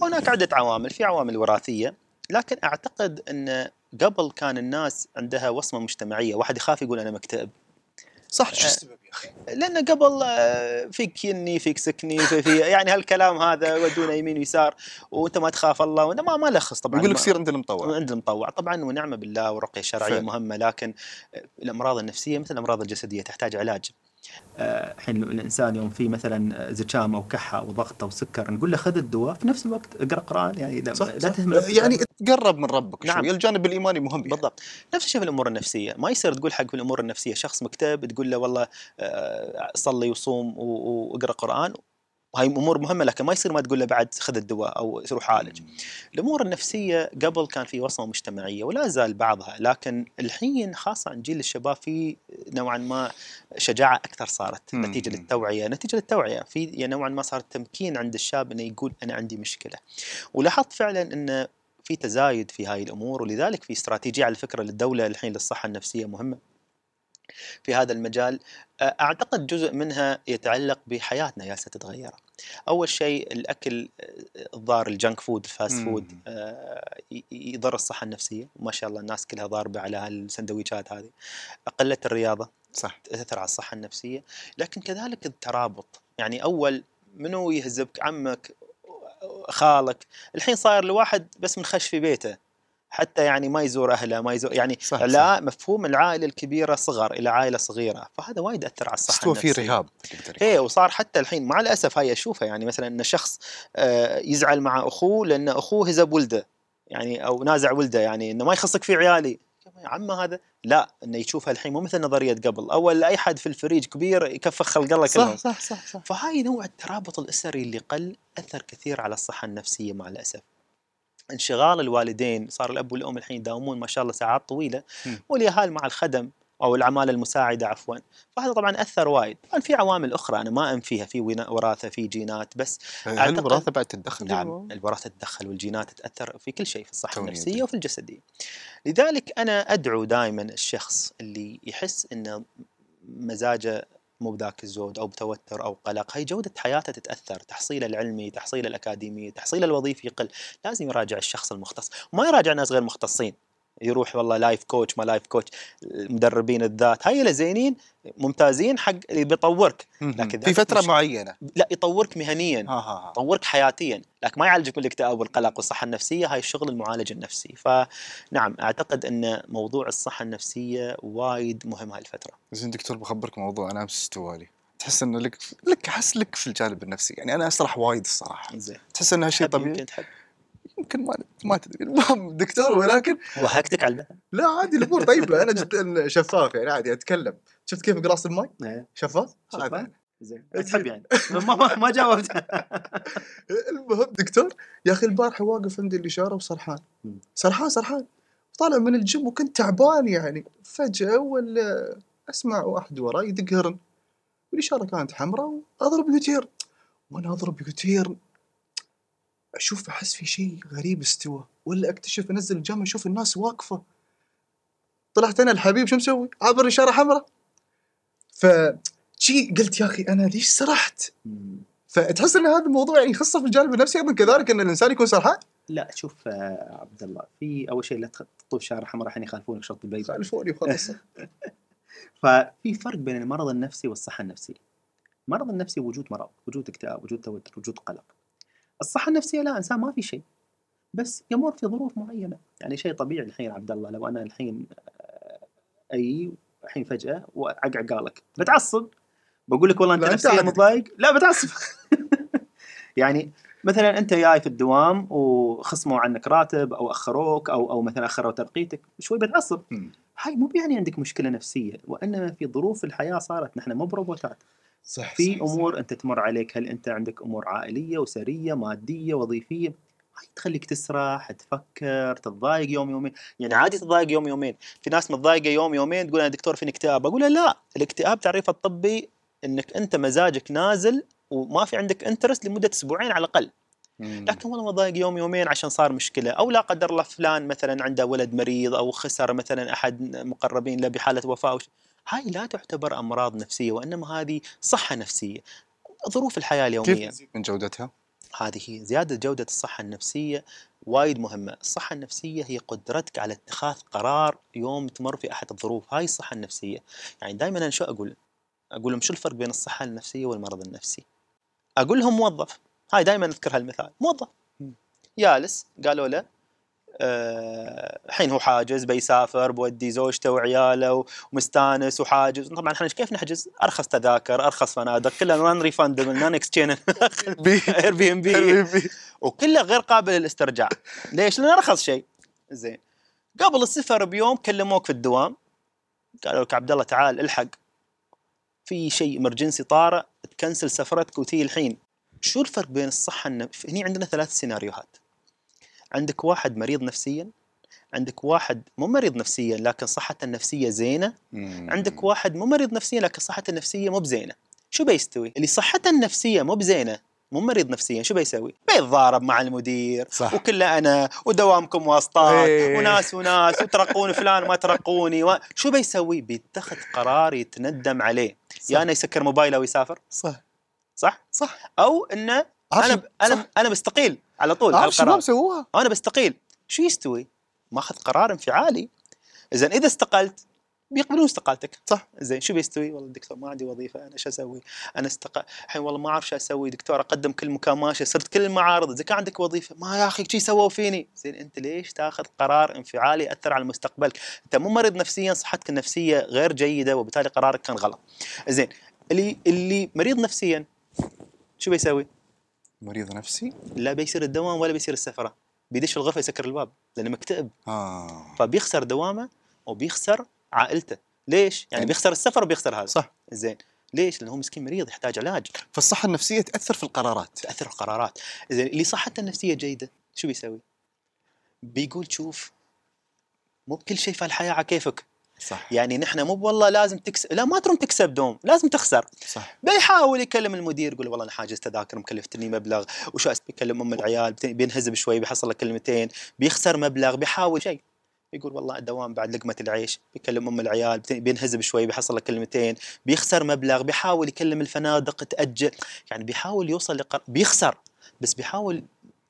وهناك عدة عوامل، في عوامل وراثية، لكن أعتقد أن قبل كان الناس عندها وصمة مجتمعية، واحد يخاف يقول أنا مكتئب. صح. شو السبب يا أخي؟ لأن قبل فيك يني فيك سكني في يعني هالكلام هذا ودونا يمين ويسار، وأنت ما تخاف الله، وأنا ما لخص طبعا، يقول لك سير عند المطوع، طبعا، ونعمة بالله، والرقية الشرعية مهمة، لكن الأمراض النفسية مثل الأمراض الجسدية تحتاج علاج. الحين الإنسان يوم في مثلا زكام أو كحة أو ضغط أو سكر، نقول له خذ الدواء، في نفس الوقت اقرأ قرآن، يعني لا تهمل، يعني تقرب من ربك. نعم. شوي الجانب الايماني مهم. بالضبط. نفس الشيء في الامور النفسيه، ما يصير تقول حق في الامور النفسيه شخص مكتئب تقول له والله صلي وصوم واقرا قران، وهي امور مهمه، لكن ما يصير ما تقول له بعد خذ الدواء او روح عالج. الامور النفسيه قبل كان في وصمه مجتمعيه ولا زال بعضها، لكن الحين خاصه عند جيل الشباب في نوعا ما شجاعه اكثر صارت نتيجه للتوعيه، في نوعا ما صار تمكين عند الشاب انه يقول انا عندي مشكله. ولاحظت فعلا ان في تزايد في هاي الأمور، ولذلك في استراتيجية على فكرة للدولة الحين للصحة النفسية مهمة في هذا المجال. أعتقد جزء منها يتعلق بحياتنا يا ستتغير. أول شيء الأكل الضار، الجنك فود، الفاست فود، يضر الصحة النفسية، وما شاء الله الناس كلها ضاربة على هالسندويشات هذه. قلة الرياضة. صح. تأثر على الصحة النفسية، لكن كذلك الترابط، يعني أول منو يهزبك؟ عمك، خالك. الحين صاير الواحد بس منخش في بيته، حتى يعني ما يزور اهله، ما يزور يعني. صح. لا، مفهوم العائله الكبيره صغر الى عائله صغيره، فهذا وايد اثر على الصحه النفسيه. في رهاب. اي، وصار حتى الحين مع الاسف هاي اشوفها، يعني مثلا ان شخص يزعل مع اخوه لان اخوه هزب ولده، يعني او نازع ولده، يعني انه ما يخصك في عيالي يا عمه. هذا لا، انه يشوفها الحين مو مثل نظريه قبل، اول اي حد في الفريج كبير يكفخ خلق الله كلهم. صح صح صح. فهاي نوع الترابط الاسري اللي قل اثر كثير على الصحه النفسيه مع الاسف. انشغال الوالدين، صار الاب والام الحين يداومون ما شاء الله ساعات طويله، والاهالي مع الخدم أو العمالة المساعدة عفوا، فهذا طبعا أثر وايد. طبعا في عوامل أخرى أنا ما أنفيها، في وراثة، في جينات، بس هل الوراثة بعد تتدخل؟ نعم الوراثة تتدخل، والجينات تتأثر في كل شيء، في الصحة النفسية وفي الجسدية. لذلك أنا أدعو دائما الشخص اللي يحس أنه مزاجه مو بذاك الزود أو بتوتر أو قلق، هي جودة حياته تتأثر، تحصيله العلمي، تحصيله الأكاديمي، تحصيله الوظيفي يقل. لازم يراجع الشخص المختص، وما يراجع ناس غير مختصين، يروح والله لايف كوتش، ما لايف كوتش، مدربين الذات، هاي اللي زينين ممتازين حق اللي بيطورك، لكن في فترة معينة لا، يطورك مهنيا، يطورك حياتيا، لكن ما يعالجك من الاكتئاب والقلق والصحة النفسية، هاي الشغل المعالج النفسي. فنعم أعتقد أن موضوع الصحة النفسية وايد مهم هالفترة. زين دكتور، بخبرك موضوع أنا أمس استوالي، تحس إنه لك حس لك في الجانب النفسي، يعني أنا أسرح وايد الصراحة، تحس إنه هالشيء طبيعي، يمكن ما تدري المهم دكتور، ولكن وهكتك على لا عادي الامور طيبه، انا جد شفاف يعني عادي اتكلم. شفت كيف قراص الماي شفاف؟ زين تحب يعني ما جاوبت. المهم دكتور يا اخي، البارح واقف عند الاشاره وسرحان سرحان سرحان، طالع من الجيم وكنت تعبان يعني، فجاه ولا اسمع واحد وراي يدق هرن، والاشاره كانت حمراء، واضرب يوتيرن، وانا اضرب يوتيرن اشوف احس في شيء غريب استوى، ولا اكتشف انزل الجامعة اشوف الناس واقفه، طلعت انا الحبيب شو مسوي؟ عابر اشاره حمراء. ف قلت يا اخي انا ليش سرحت؟ فتحس ان هذا الموضوع يعني خاصه في الجانب النفسي ايضا كذلك، ان الانسان يكون سرحان. لا شوف عبد الله، في اول شيء لا تطوف شارع حمراء الحين يخالفونك شرط البيت، يخالفوني وخلاص. ففي فرق بين المرض النفسي والصحه النفسيه. المرض النفسي وجود مرض، وجود اكتئاب، وجود توتر، وجود قلق. الصحة النفسية لا، إنسان ما في شيء، بس يمر في ظروف معينة، يعني شيء طبيعي. الحين عبد الله لو أنا الحين الحين فجأة وأقعق قالك بتعصب، بقول لك والله أنت نفسيا متضايق، لا بتعصب. يعني مثلا أنت جاي في الدوام وخصموا عنك راتب أو أخروك أو مثلا أخروا ترقيتك، شوي بتعصب، هاي مو يعني عندك مشكلة نفسية، وإنما في ظروف الحياة صارت، نحن مو بروبوتات. صح، في امور انت تمر عليك، هل انت عندك امور عائليه وسريه ماديه وظيفيه، هاي تخليك تسرح، تفكر، تتضايق يوم يومين، يعني عادي تتضايق يوم يومين. في ناس متضايقه يوم يومين تقول انا دكتور في اكتئاب، اقول لا، الاكتئاب تعريفه الطبي انك انت مزاجك نازل وما في عندك انترست لمده اسبوعين على الاقل، لكن والله مضايق يوم يومين عشان صار مشكله، او لا قدر الله فلان مثلا عنده ولد مريض، او خسر مثلا احد مقربين له بحاله وفاه. هاي لا تعتبر أمراض نفسية، وإنما هذه صحة نفسية، ظروف الحياة اليومية. كيف نزيد من جودتها؟ هذه زيادة جودة الصحة النفسية وايد مهمة. الصحة النفسية هي قدرتك على اتخاذ قرار يوم تمر في أحد الظروف، هاي الصحة النفسية. يعني دائما أنا شو أقول لهم شو الفرق بين الصحة النفسية والمرض النفسي؟ أقول لهم موظف، هاي دائما أذكر هالمثال، موظف جالس قالوا له الحين هو حاجز، بيسافر، بودي زوجته وعياله ومستانس وحاجز، طبعا احنا كيف نحجز؟ ارخص تذاكر، ارخص فنادق، كلها نون ريفاندبل، نون اكسشينج، اير بي ام بي، وكلها غير قابل للاسترجاع. ليش؟ لان ارخص شيء. زين قبل السفر بيوم كلموك في الدوام قالوا لك عبد الله تعال الحق، في شيء امرجنسي طارئ، تكنسل سفرتك وتي الحين. شو الفرق بين الصحه النفسيه؟ هني عندنا ثلاث سيناريوهات، عندك واحد مريض نفسيا، عندك واحد مو مريض نفسيا لكن صحته النفسيه زينه، عندك واحد مو مريض نفسيا لكن صحته النفسيه مو بزينه. شو بيستوي؟ اللي صحته النفسيه مو بزينه، مو مريض نفسيا، شو بيسوي؟ بيتضارب مع المدير، صح، وكله انا ودوامكم واسطات وناس وترقون فلان ما ترقوني شو بيسوي؟ بيتخذ قرار يتندم عليه، يا انه يسكر موبايله ويسافر، صح صح صح، او انه انا بستقيل على طول، على القرار سووها، انا بستقيل. شو يستوي؟ ماخذ قرار انفعالي. زين اذا استقلت بيقبلون استقالتك، صح؟ زين شو بيستوي؟ والله دكتور ما عندي وظيفه، انا شو اسوي؟ انا الحين والله ما اعرف شو اسوي دكتور، اقدم كل مكان ماشي، صرت كل المعارض، اذا كان عندك وظيفه، ما يا اخي شي سووا فيني. زين انت ليش تاخذ قرار انفعالي ياثر على مستقبلك؟ انت مو مريض نفسيا، صحتك النفسيه غير جيده وبالتالي قرارك كان غلط. زين اللي مريض نفسيا شو بيسوي؟ مريض نفسي لا بيصير الدوام ولا بيصير السفره، بيدش الغرفه يسكر الباب لانه مكتئب، فبيخسر دوامه وبيخسر عائلته. ليش؟ يعني بيخسر السفر وبيخسر هذا، صح. زين ليش؟ لانه هو مسكين مريض يحتاج علاج. فالصحه النفسيه تاثر في القرارات، تاثر في القرارات. زين اللي صحته النفسيه جيده شو بيسوي؟ بيقول شوف مو بكل شيء في الحياه على كيفك، صح. يعني نحن مو والله لازم تكسب، لا ما تروم تكسب دوم، لازم تخسر. صح. بيحاول يكلم المدير يقول والله انا حاجز تذاكر مكلفتني مبلغ، وشاس بيكلم ام العيال بينهزم شوي بيحصل له كلمتين، بيخسر مبلغ، بيحاول شيء. يقول والله الدوام بعد لقمه العيش، بيكلم ام العيال بينهزم شوي بيحصل له كلمتين، بيخسر مبلغ، بيحاول يكلم الفنادق تاجل، يعني بيحاول يوصل بيخسر بس بيحاول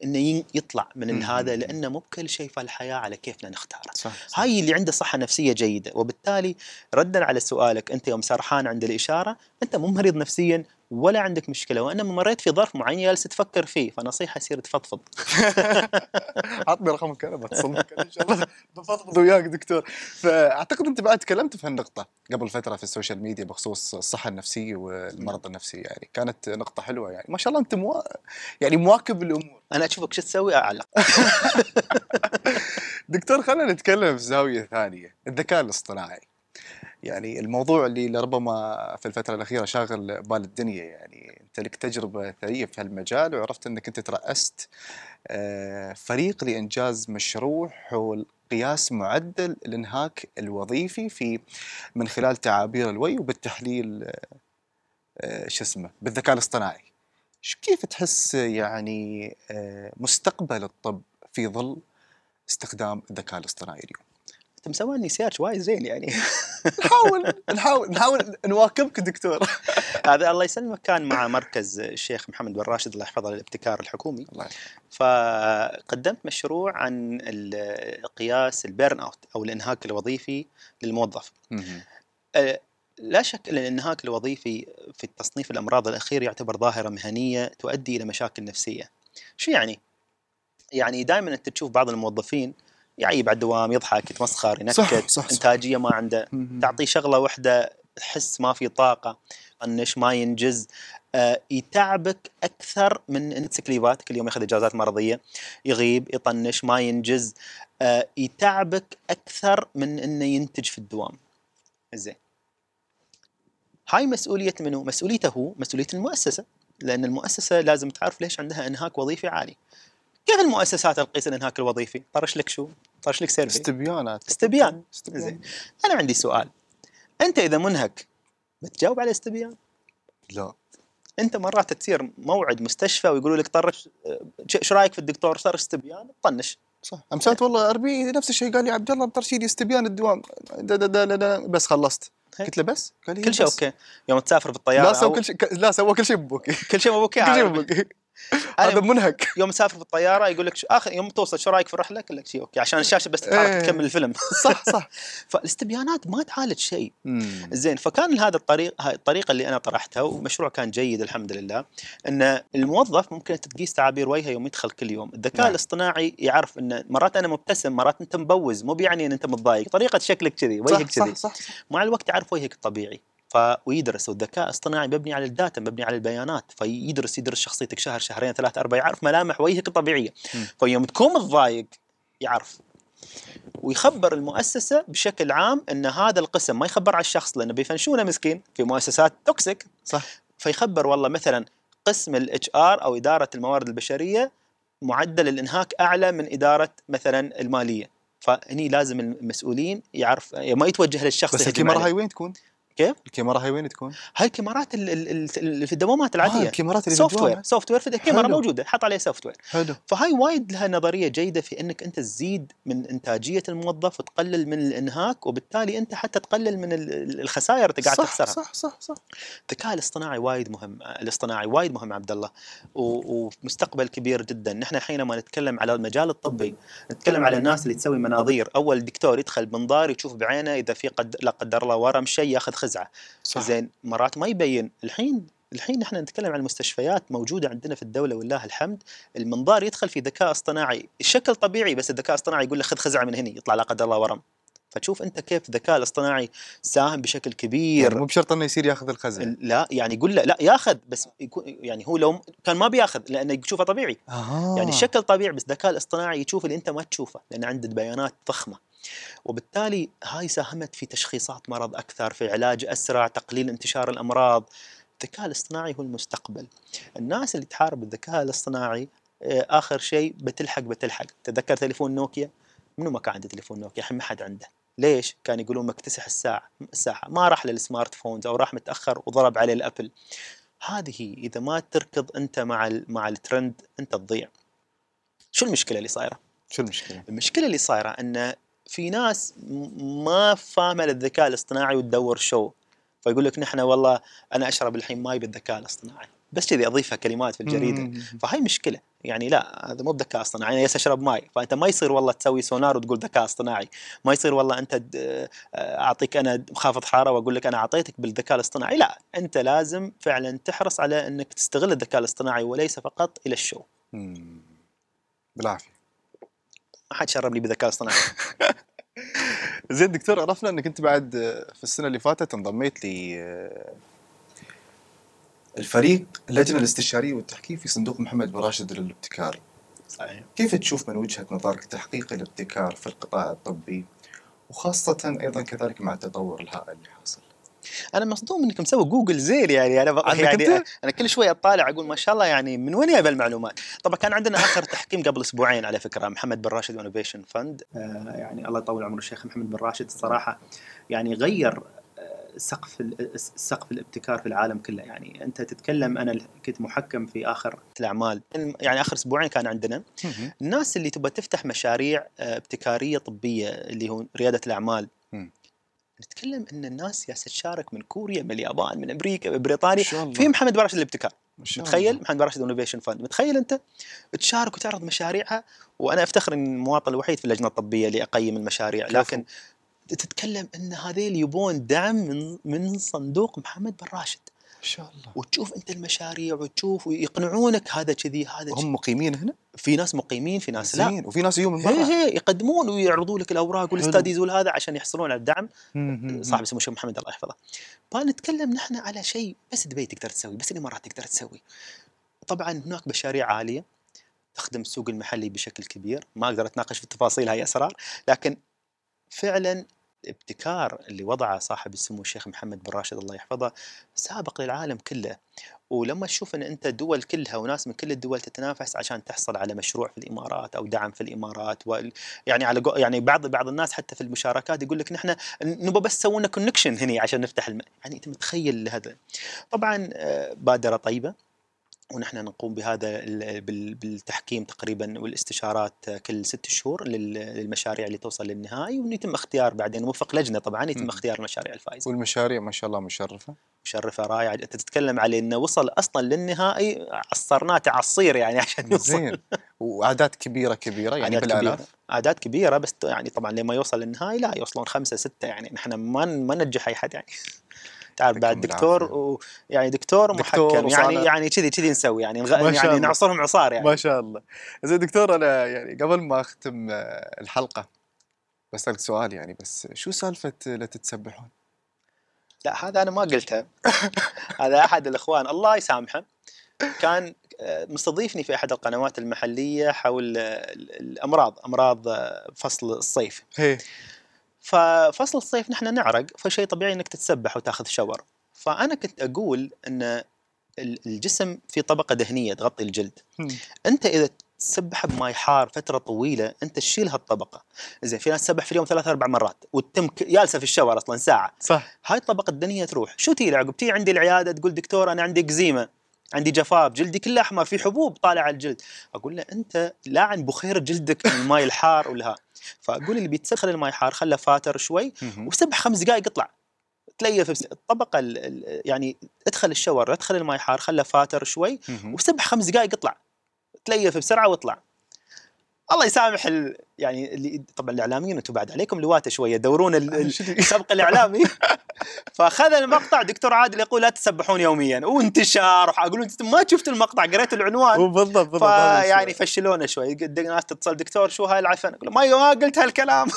انه يطلع من هذا، لانه مو بكل شيء في الحياه على كيفنا نختاره. هاي اللي عنده صحه نفسيه جيده، وبالتالي ردا على سؤالك، انت يوم سرحان عند الاشاره انت مو مريض نفسيا ولا عندك مشكله، وانما مريت في ظرف معين جالس تفكر فيه، فنصيحه يصير تفضفض. عطني رقمك انا بتصل بك ان شاء الله بفضفض وياك دكتور. فاعتقد انت بعد تكلمت في هالنقطه قبل فتره في السوشيال ميديا بخصوص الصحه النفسيه والمرض النفسي، يعني كانت نقطه حلوه، يعني ما شاء الله انت يعني مواكب الامور. انا اشوفك شو تسوي اعلق. دكتور خلينا نتكلم في زاويه ثانيه، الذكاء الاصطناعي، يعني الموضوع اللي لربما في الفترة الأخيرة شاغل بال الدنيا. يعني أنت لك تجربة ثرية في هالمجال، وعرفت أنك أنت ترأست فريق لإنجاز مشروع حول قياس معدل الإنهاك الوظيفي من خلال تعابير الوعي وبالتحليل بالذكاء الاصطناعي. كيف تحس يعني مستقبل الطب في ظل استخدام الذكاء الاصطناعي اليوم؟ انت مسويني سيرش وايد زين يعني. نحاول نواكبك دكتور. هذا الله يسلمك كان مع مركز الشيخ محمد بن راشد الله يحفظه للابتكار الحكومي. الله يحفظه. فقدمت مشروع عن قياس البيرن اوت او الانهاك الوظيفي للموظف. لا شك ان الانهاك الوظيفي في تصنيف الامراض الاخير يعتبر ظاهره مهنيه تؤدي الى مشاكل نفسيه. شو يعني؟ يعني دائما انت تشوف بعض الموظفين يعيب على الدوام، يضحك، يتمسخر، ينكت، انتاجيه ما عنده، تعطيه شغله واحده تحس ما في طاقه، انش ما ينجز، يتعبك اكثر من انت تسكليفات، كل يوم ياخذ اجازات مرضيه، يغيب، يطنش، ما ينجز، يتعبك اكثر من انه ينتج في الدوام. زين. هاي مسؤوليه منو؟ مسؤوليته هو، مسؤوليه المؤسسه، لان المؤسسه لازم تعرف ليش عندها انهاك وظيفي عالي. كيف المؤسسات تقيس الانهاك الوظيفي؟ طرش لك شو؟ طرش لك سيرفي، استبيانات. استبيان. زين، انا عندي سؤال، انت اذا منهك بتجاوب على استبيان؟ لا. انت مرات تصير موعد مستشفى ويقولوا لك طرش، شو رايك في الدكتور؟ صار استبيان، طنش. صح. امسات والله اربي نفس الشيء، قال لي عبد الله طرشي لي استبيان الدوام، دا دا دا دا دا بس خلصت. قلت له بس؟ قال لي كل شيء اوكي. يوم تسافر بالطياره لا سوى كل شيء، لا سوى كل شيء ببوك. كل شيء ببوك. كل شيء ببوك. هذا منهك. يوم تسافر بالطياره يقول لك اخر يوم توصل شو رايك في الرحله؟ اقول لك شيء اوكي، عشان الشاشه بس تتحرك تكمل الفيلم. صح. فالاستبيانات ما تعالج شيء. زين، فكان هذا الطريقه اللي انا طرحتها، ومشروع كان جيد الحمد لله، ان الموظف ممكن تقيس تعابير وجهه يوم يدخل كل يوم، الذكاء الاصطناعي يعرف ان مرات انا مبتسم، مرات انت مبوز، مو بيعني ان انت متضايق، طريقه شكلك كذي، وجهك كذي. صح. مع الوقت تعرف وجهك الطبيعي. ويدرس، والذكاء الاصطناعي مبني على الداتا، مبني على البيانات، فيدرس شخصيتك شهر شهرين ثلاثة أربعة، يعرف ملامح وجهك الطبيعية، فيوم تكون متضايق يعرف ويخبر المؤسسة بشكل عام أن هذا القسم، ما يخبر على الشخص لأنه بيفنشونه مسكين في مؤسسات توكسيك. صح. فيخبر والله مثلا قسم الاتش ار أو إدارة الموارد البشرية معدل الإنهاك أعلى من إدارة مثلا المالية، فهني لازم المسؤولين يعرف ما يتوجه للشخص. بس الكاميرا هاي وين تكون؟ كيف؟ الكاميرا هاي وين تكون؟ هاي الكاميرات في الدوامات العاديه. الكاميرات اللي سوفت وير في الكاميرا موجوده، حط عليها سوفت وير. حلو. فهاي وايد لها نظريه جيده في انك انت تزيد من انتاجيه الموظف وتقلل من الانهاك، وبالتالي انت حتى تقلل من الخسائر اللي قاعد تخسرها. صح. الذكاء الاصطناعي وايد مهم، عبد الله، ومستقبل كبير جدا. نحن حينما نتكلم على المجال الطبي نتكلم على الناس اللي تسوي مناظير، اول دكتور يدخل بمنظار يشوف بعينه اذا في لا قدر الله ورم شيء ياخذ خزعه. زين، مرات ما يبين. الحين احنا نتكلم عن المستشفيات موجوده عندنا في الدوله والله الحمد، المنظار يدخل في ذكاء اصطناعي، الشكل طبيعي بس الذكاء الاصطناعي يقول له خذ خزعه من هني، يطلع لا قدر الله ورم. فتشوف انت كيف الذكاء الاصطناعي ساهم بشكل كبير. يعني مو بشرط انه يصير ياخذ الخزعه. لا، يعني يقول له لا ياخذ، بس يكون يعني هو لو كان ما بياخذ لانه يشوفه طبيعي. يعني الشكل طبيعي بس الذكاء الاصطناعي يشوف اللي انت ما تشوفه لان عنده بيانات ضخمه. وبالتالي هاي ساهمت في تشخيصات مرض أكثر، في علاج أسرع، تقليل انتشار الأمراض. الذكاء الاصطناعي هو المستقبل. الناس اللي تحارب الذكاء الاصطناعي آخر شيء بتلحق. تتذكر تليفون نوكيا؟ منو ما كان عنده تليفون نوكيا؟ الحين ما حد عنده. ليش؟ كان يقولون مكتسح الساعة ما راح للسمارت فونز أو راح متأخر وضرب عليه الأبل. هذه إذا ما تركض أنت مع الترند أنت تضيع. شو المشكلة اللي صايرة؟ شو المشكلة؟ المشكلة اللي صايرة أن في ناس ما فاهمة للذكاء الاصطناعي وتدور شو، فيقول لك نحن والله أنا أشرب الحين ماي بالذكاء الاصطناعي، بس كذي أضيفها كلمات في الجريدة، فهاي مشكلة. يعني لا، هذا مو بذكاء اصطناعي، أنا أشرب ماي، فأنت ما يصير والله تسوي سونار وتقول ذكاء اصطناعي، ما يصير والله أنت أعطيك أنا خافض حارة وأقول لك أنا أعطيتك بالذكاء الاصطناعي، لا، أنت لازم فعلا تحرص على أنك تستغل الذكاء الاصطناعي وليس فقط إلى الشو. بالعافية. ما حد شرب لي بالذكاء الاصطناعي. زين دكتور، عرفنا انك انت بعد في السنه اللي فاتت انضميت للفريق اللجنه الاستشاريه والتحكيم في صندوق محمد بن راشد للابتكار. صحيح. كيف تشوف من وجهه نظرك تحقيق الابتكار في القطاع الطبي، وخاصه ايضا كذلك مع التطور الهائل اللي حاصل؟ انا مصدوم انك مسوي جوجل زين، يعني انا كل شويه اطالع اقول ما شاء الله، يعني من وين جايب المعلومات؟ طبعا كان عندنا اخر تحكيم قبل اسبوعين على فكره، محمد بن راشد انوفيشن فند، يعني الله يطول عمره الشيخ محمد بن راشد الصراحه، يعني غير سقف الابتكار في العالم كله. يعني انت تتكلم، انا كنت محكم في اخر الاعمال، يعني اخر اسبوعين كان عندنا الناس اللي تبغى تفتح مشاريع ابتكاريه طبيه اللي هو رياده الاعمال. نتكلم ان الناس يا تشارك من كوريا، من اليابان، من امريكا، من بريطانيا، في محمد بن راشد للابتكار. متخيل محمد بن راشد انوفيشن فاند، متخيل انت تشارك وتعرض مشاريعها. وانا افتخر اني المواطن الوحيد في اللجنه الطبيه اللي اقيم المشاريع، لكن تتكلم ان هذيل يبون دعم من صندوق محمد بن راشد. ما شاء الله. وتشوف انت المشاريع وتشوف ويقنعونك هذا كذي هذا. هم مقيمين هنا؟ في ناس مقيمين، في ناس لا، وفي ناس يجون من برا. هي يقدمون ويعرضوا لك الاوراق والاستاديز والهذا عشان يحصلون على الدعم. صاحب اسمه الشيخ محمد الله يحفظه. فنتكلم نحن على شيء بس دبي تقدر تسوي، بس الامارات تقدر تسوي. طبعا هناك مشاريع عاليه تخدم السوق المحلي بشكل كبير، ما اقدر اتناقش في التفاصيل، هاي اسرار، لكن فعلا الابتكار اللي وضعه صاحب السمو الشيخ محمد بن راشد الله يحفظه سابق للعالم كله. ولما تشوف ان انت دول كلها وناس من كل الدول تتنافس عشان تحصل على مشروع في الامارات او دعم في الامارات، يعني على يعني بعض الناس حتى في المشاركات يقول لك نحن نبى بس سووا لنا كونكشن هنا عشان نفتح يعني انت متخيل هذا. طبعا بادره طيبه، ونحن نقوم بهذا بالتحكيم تقريبا والاستشارات كل 6 شهور للمشاريع اللي توصل للنهائي، ويتم اختيار بعدين وفق لجنه، طبعا يتم اختيار المشاريع الفائزه. والمشاريع ما شاء الله مشرفه رائعه، انت تتكلم على انه وصل اصلا للنهائي عصرناه تعصير يعني عشان نوصل. زين. واعداد كبيره يعني بالالاف، اعداد كبيره، بس يعني طبعا لما يوصل للنهائي لا يوصلون 5 6، يعني نحن ما ننجح اي حد. يعني تعرف بعد دكتور ويعني دكتور محكم، يعني كذي نسوي، يعني نعصرهم عصار يعني. ما شاء الله. زين دكتور، انا يعني قبل ما اختم الحلقه بسالك سؤال، يعني بس شو سالفه لا تتسبحون؟ لا، هذا انا ما قلته. هذا احد الاخوان الله يسامحه كان مستضيفني في احد القنوات المحليه حول امراض فصل الصيف. ففصل الصيف نحن نعرق، فشيء طبيعي انك تتسبح وتاخذ شاور. فانا كنت اقول ان الجسم في طبقه دهنيه تغطي الجلد، انت اذا تسبح بماي حار فتره طويله انت تشيل هالطبقه. زين، في ناس تسبح في اليوم 3 4 مرات وتتم جالسه في الشاور اصلا ساعه. صح. هاي الطبقه الدهنيه تروح. شو تي العقب؟ تي عندي العياده تقول دكتور انا عندي اكزيما، عندي جفاف، جلدي كله احمر، في حبوب طالع على الجلد. اقول له انت لاعن بخير جلدك من الماي الحار ولا. فاقول اللي بيتسخن الماي حار خله فاتر شوي وسبح 5 دقائق اطلع تليف الطبقه يعني ادخل الشاور، ادخل الماي حار خله فاتر شوي وسبح 5 دقائق اطلع تليف بسرعه واطلع. الله يسامح يعني اللي طبعا الاعلاميين انتم بعد عليكم لواته شويه، دورون السبق الاعلامي. فاخذ المقطع دكتور عادل يقول لا تسبحون يوميا، وانتشار، وحاقولون انتم ما شفتوا المقطع، قريتوا العنوان. بالضبط. فيعني فشلونا شوي، ناس تتصل دكتور شو هاي العفن؟ اقول ما قلت هالكلام.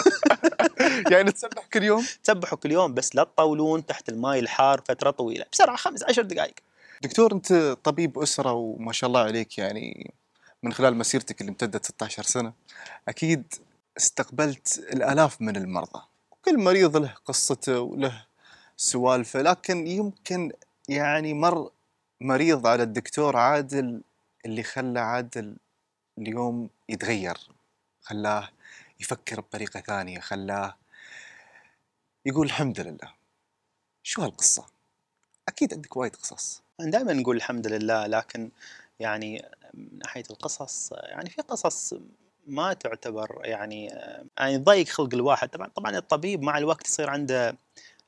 يعني تسبح كل يوم؟ تسبحوا كل يوم، بس لا تطولون تحت الماي الحار فتره طويله، بسرعه 5 10 دقائق. دكتور انت طبيب اسره وما شاء الله عليك، يعني من خلال مسيرتك اللي امتدت 16 سنة أكيد استقبلت الآلاف من المرضى، وكل مريض له قصته وله سوالفه، لكن يمكن يعني مر مريض على الدكتور عادل اللي خلى عادل اليوم يتغير، خلاه يفكر بطريقة ثانية، خلاه يقول الحمد لله. شو هالقصة؟ أكيد عندك وايد قصص. دائما نقول الحمد لله، لكن يعني من ناحية القصص يعني في قصص ما تعتبر يعني ضيق خلق الواحد. طبعا الطبيب مع الوقت يصير عنده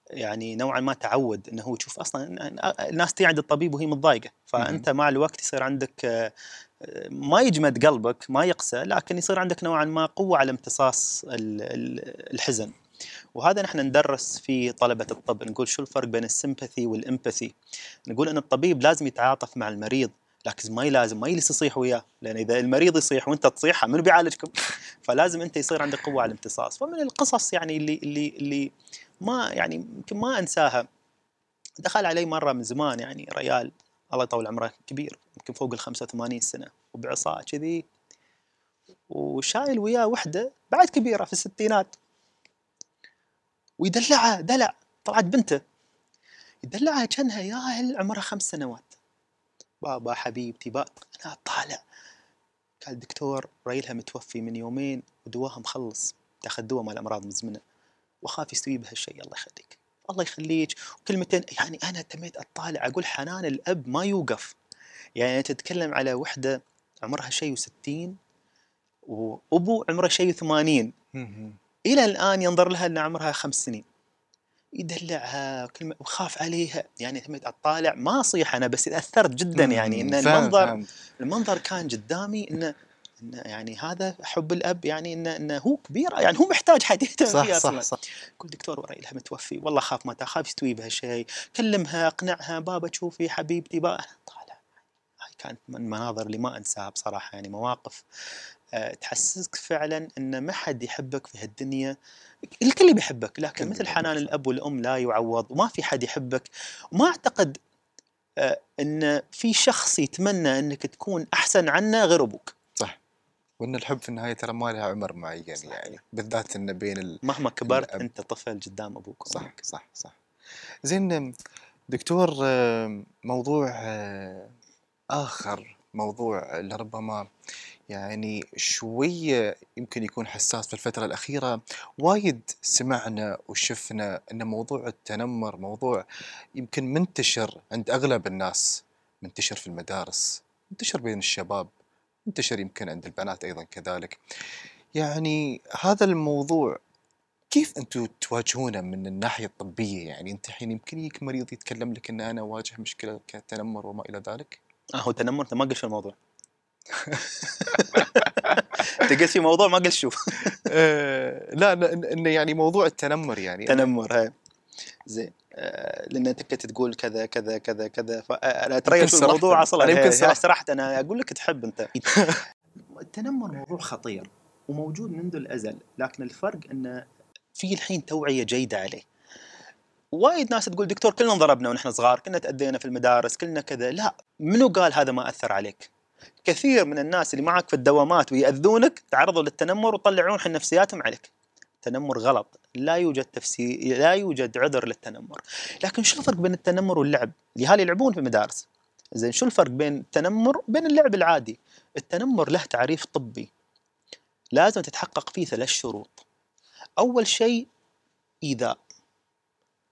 يعني نوعا ما تعود انه هو يشوف اصلا الناس تيجي عند الطبيب وهي متضايقه، فانت مع الوقت يصير عندك ما يجمد قلبك، ما يقسى، لكن يصير عندك نوعا ما قوه على امتصاص الحزن. وهذا نحن ندرس في طلبه الطب، نقول شو الفرق بين السمباثي والامباثي. نقول ان الطبيب لازم يتعاطف مع المريض، لكن ما يلس يصيح وياه، لان اذا المريض يصيح وانت تصيح من بيعالجكم؟ فلازم انت يصير عندك قوه على الامتصاص. ومن القصص يعني اللي ما يعني يمكن ما انساها، دخل علي مره من زمان يعني ريال الله يطول عمره كبير يمكن فوق ال 85 سنه وبعصا كذي، وشايل وياه وحده بعد كبيره في الستينات، ويدلعها دلع، طلعت بنته يدلعها كانها ياهل عمرها 5 سنوات. بابا حبيبتي بابا، انا طالع قال الدكتور ريلها متوفي من 2 يومين ودواها مخلص، تاخذ دواء مال امراض مزمنه، واخاف يستوي بهالشيء. الله يخليك الله يخليك. وكلمتين يعني انا تميت اطالع اقول حنان الاب ما يوقف. يعني تتكلم على وحده عمرها شيء و60 وابو عمره شيء و80 الى الان ينظر لها ان عمرها 5 سنين، يدلعها كلمه وخاف عليها. يعني تميت اطالع ما اصيح انا، بس اثرت جدا يعني ان المنظر كان قدامي إن يعني هذا حب الاب، يعني انه هو كبير، يعني هو محتاج حد يهتم فيها. صح. قلت دكتور ورا لها متوفي، والله خاف ما تخاف يستوي بهالشيء، كلمها اقنعها بابا شوفي حبيبتي بابا. طالع هاي كانت من المناظر اللي ما انساها بصراحه، يعني مواقف تحسسك فعلا ان ما حد يحبك في هالدنيا، الكل بيحبك، لكن مثل حنان الاب والام لا يعوض، وما في حد يحبك. وما اعتقد ان في شخص يتمنى انك تكون احسن عنه غير ابوك. صح. وان الحب في النهايه ترى ما لها عمر معين، يعني بالذات انه بين مهما كبرت انت طفل قدام ابوك. صح صح صح. زين دكتور، موضوع اخر، موضوع لربما يعني شوية يمكن يكون حساس في الفترة الأخيرة، وايد سمعنا وشفنا أن موضوع التنمر موضوع يمكن منتشر عند أغلب الناس، منتشر في المدارس، منتشر بين الشباب، منتشر يمكن عند البنات أيضا كذلك. يعني هذا الموضوع كيف أنتم تواجهونه من الناحية الطبية؟ يعني أنت الحين يمكن يجيك مريض يتكلم لك أن أنا أواجه مشكلة كتنمر وما إلى ذلك. هو التنمر أنت ما قلت في الموضوع. تقلت في موضوع ما قلت شو. لا انه يعني موضوع التنمر، يعني تنمر هاي زين لان انت كنت تقول كذا كذا كذا كذا، فانا اتريق في الموضوع اصلا. انا يمكن سرحت، انا اقول لك تحب انت. التنمر موضوع خطير وموجود منذ الازل، لكن الفرق انه في الحين توعيه جيده عليه. وايد ناس تقول دكتور كلنا انضربنا ونحن صغار، كلنا تأذينا في المدارس، كلنا كذا. لا، منو قال هذا ما اثر عليك؟ كثير من الناس اللي معك في الدوامات ويأذونك تعرضوا للتنمر ويطلعون حن نفسياتهم عليك. التنمر غلط، لا يوجد تفسير، لا يوجد عذر للتنمر. لكن شو الفرق بين التنمر واللعب؟ الأهالي يلعبون في المدارس. زين شو الفرق بين التنمر وبين اللعب العادي؟ التنمر له تعريف طبي لازم تتحقق فيه 3 شروط. أول شيء إيذاء،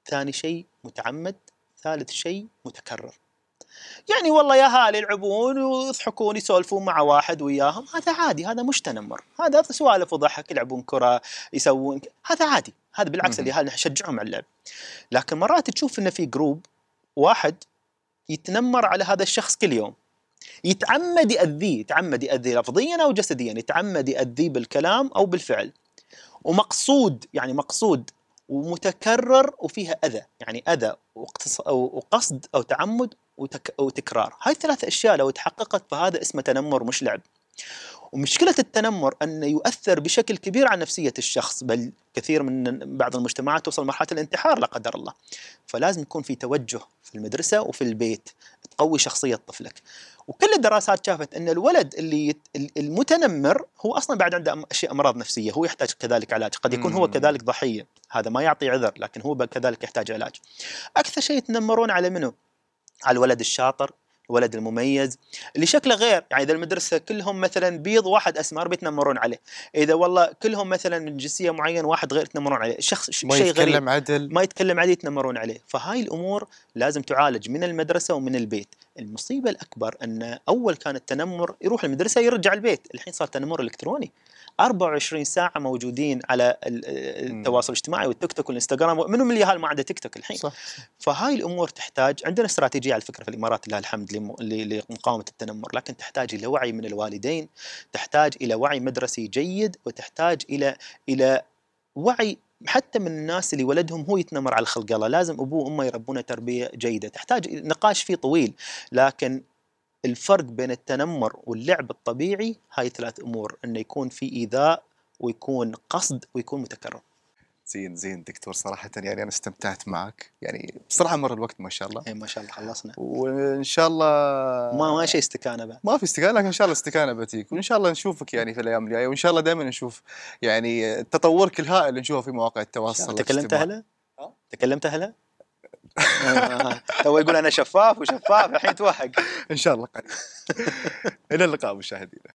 ثاني شيء متعمد، ثالث شيء متكرر. يعني والله يا هالي يلعبون ويضحكون يسولفون مع واحد وياهم، هذا عادي، هذا مش تنمر، هذا سوالف وضحك، يلعبون كره يسوون، هذا عادي، هذا بالعكس اللي اهالي نشجعهم على اللعب. لكن مرات تشوف انه في جروب واحد يتنمر على هذا الشخص كل يوم، يتعمد يأذيه لفظيا او جسديا، يتعمد يأذيه بالكلام او بالفعل، ومقصود يعني مقصود، ومتكرر وفيها اذى، يعني اذى وقصد او تعمد وتكرار. هاي 3 أشياء لو تحققت فهذا اسمه تنمر مش لعب. ومشكلة التنمر أنه يؤثر بشكل كبير على نفسية الشخص، بل كثير من بعض المجتمعات توصل لمرحلة الانتحار لا قدر الله. فلازم يكون في توجه في المدرسة وفي البيت تقوي شخصية طفلك. وكل الدراسات شافت أن الولد اللي المتنمر هو أصلا بعد عنده أمراض نفسية، هو يحتاج كذلك علاج، قد يكون هو كذلك ضحية، هذا ما يعطي عذر، لكن هو كذلك يحتاج علاج. أكثر شيء يتنمرون على منه؟ على الولد الشاطر ولد المميز اللي شكله غير، يعني اذا المدرسه كلهم مثلا بيض واحد اسمر بيتنمرون عليه، اذا والله كلهم مثلا من جنسيه معينه واحد غير يتنمرون عليه، شخص شيء غريب ما يتكلم عدل يتنمرون عليه. فهاي الامور لازم تعالج من المدرسه ومن البيت. المصيبه الاكبر ان اول كان التنمر يروح المدرسه يرجع البيت، الحين صار تنمر الكتروني 24 ساعه موجودين على التواصل الاجتماعي والتيك توك والانستغرام، ومنهم اللي هال ما عنده تيك توك الحين. صح. فهاي الامور تحتاج، عندنا استراتيجيه على فكره في الامارات لله الحمد لمقاومه التنمر، لكن تحتاج الى وعي من الوالدين، تحتاج الى وعي مدرسي جيد، وتحتاج الى وعي حتى من الناس اللي ولدهم هو يتنمر على خلق الله، لازم ابوه وامه يربونه تربيه جيده، تحتاج نقاش فيه طويل، لكن الفرق بين التنمر واللعب الطبيعي هاي ثلاث امور، انه يكون في ايذاء ويكون قصد ويكون متكرر. زين دكتور، صراحه يعني انا استمتعت معك، يعني بصراحه مر الوقت ما شاء الله. اي ما شاء الله خلصنا، وان شاء الله ما شيء استكانه بعد، ما في استكانه، لكن ان شاء الله استكانه بتيك، وان شاء الله نشوفك يعني في الايام الجايه، وان شاء الله دائما نشوف يعني تطورك الهائل اللي نشوفه في مواقع التواصل. تكلمت هلا؟ تكلمت هلا؟ هو يقول انا شفاف وشفاف الحين توهق. ان شاء الله قريب. الى اللقاء مشاهدينا.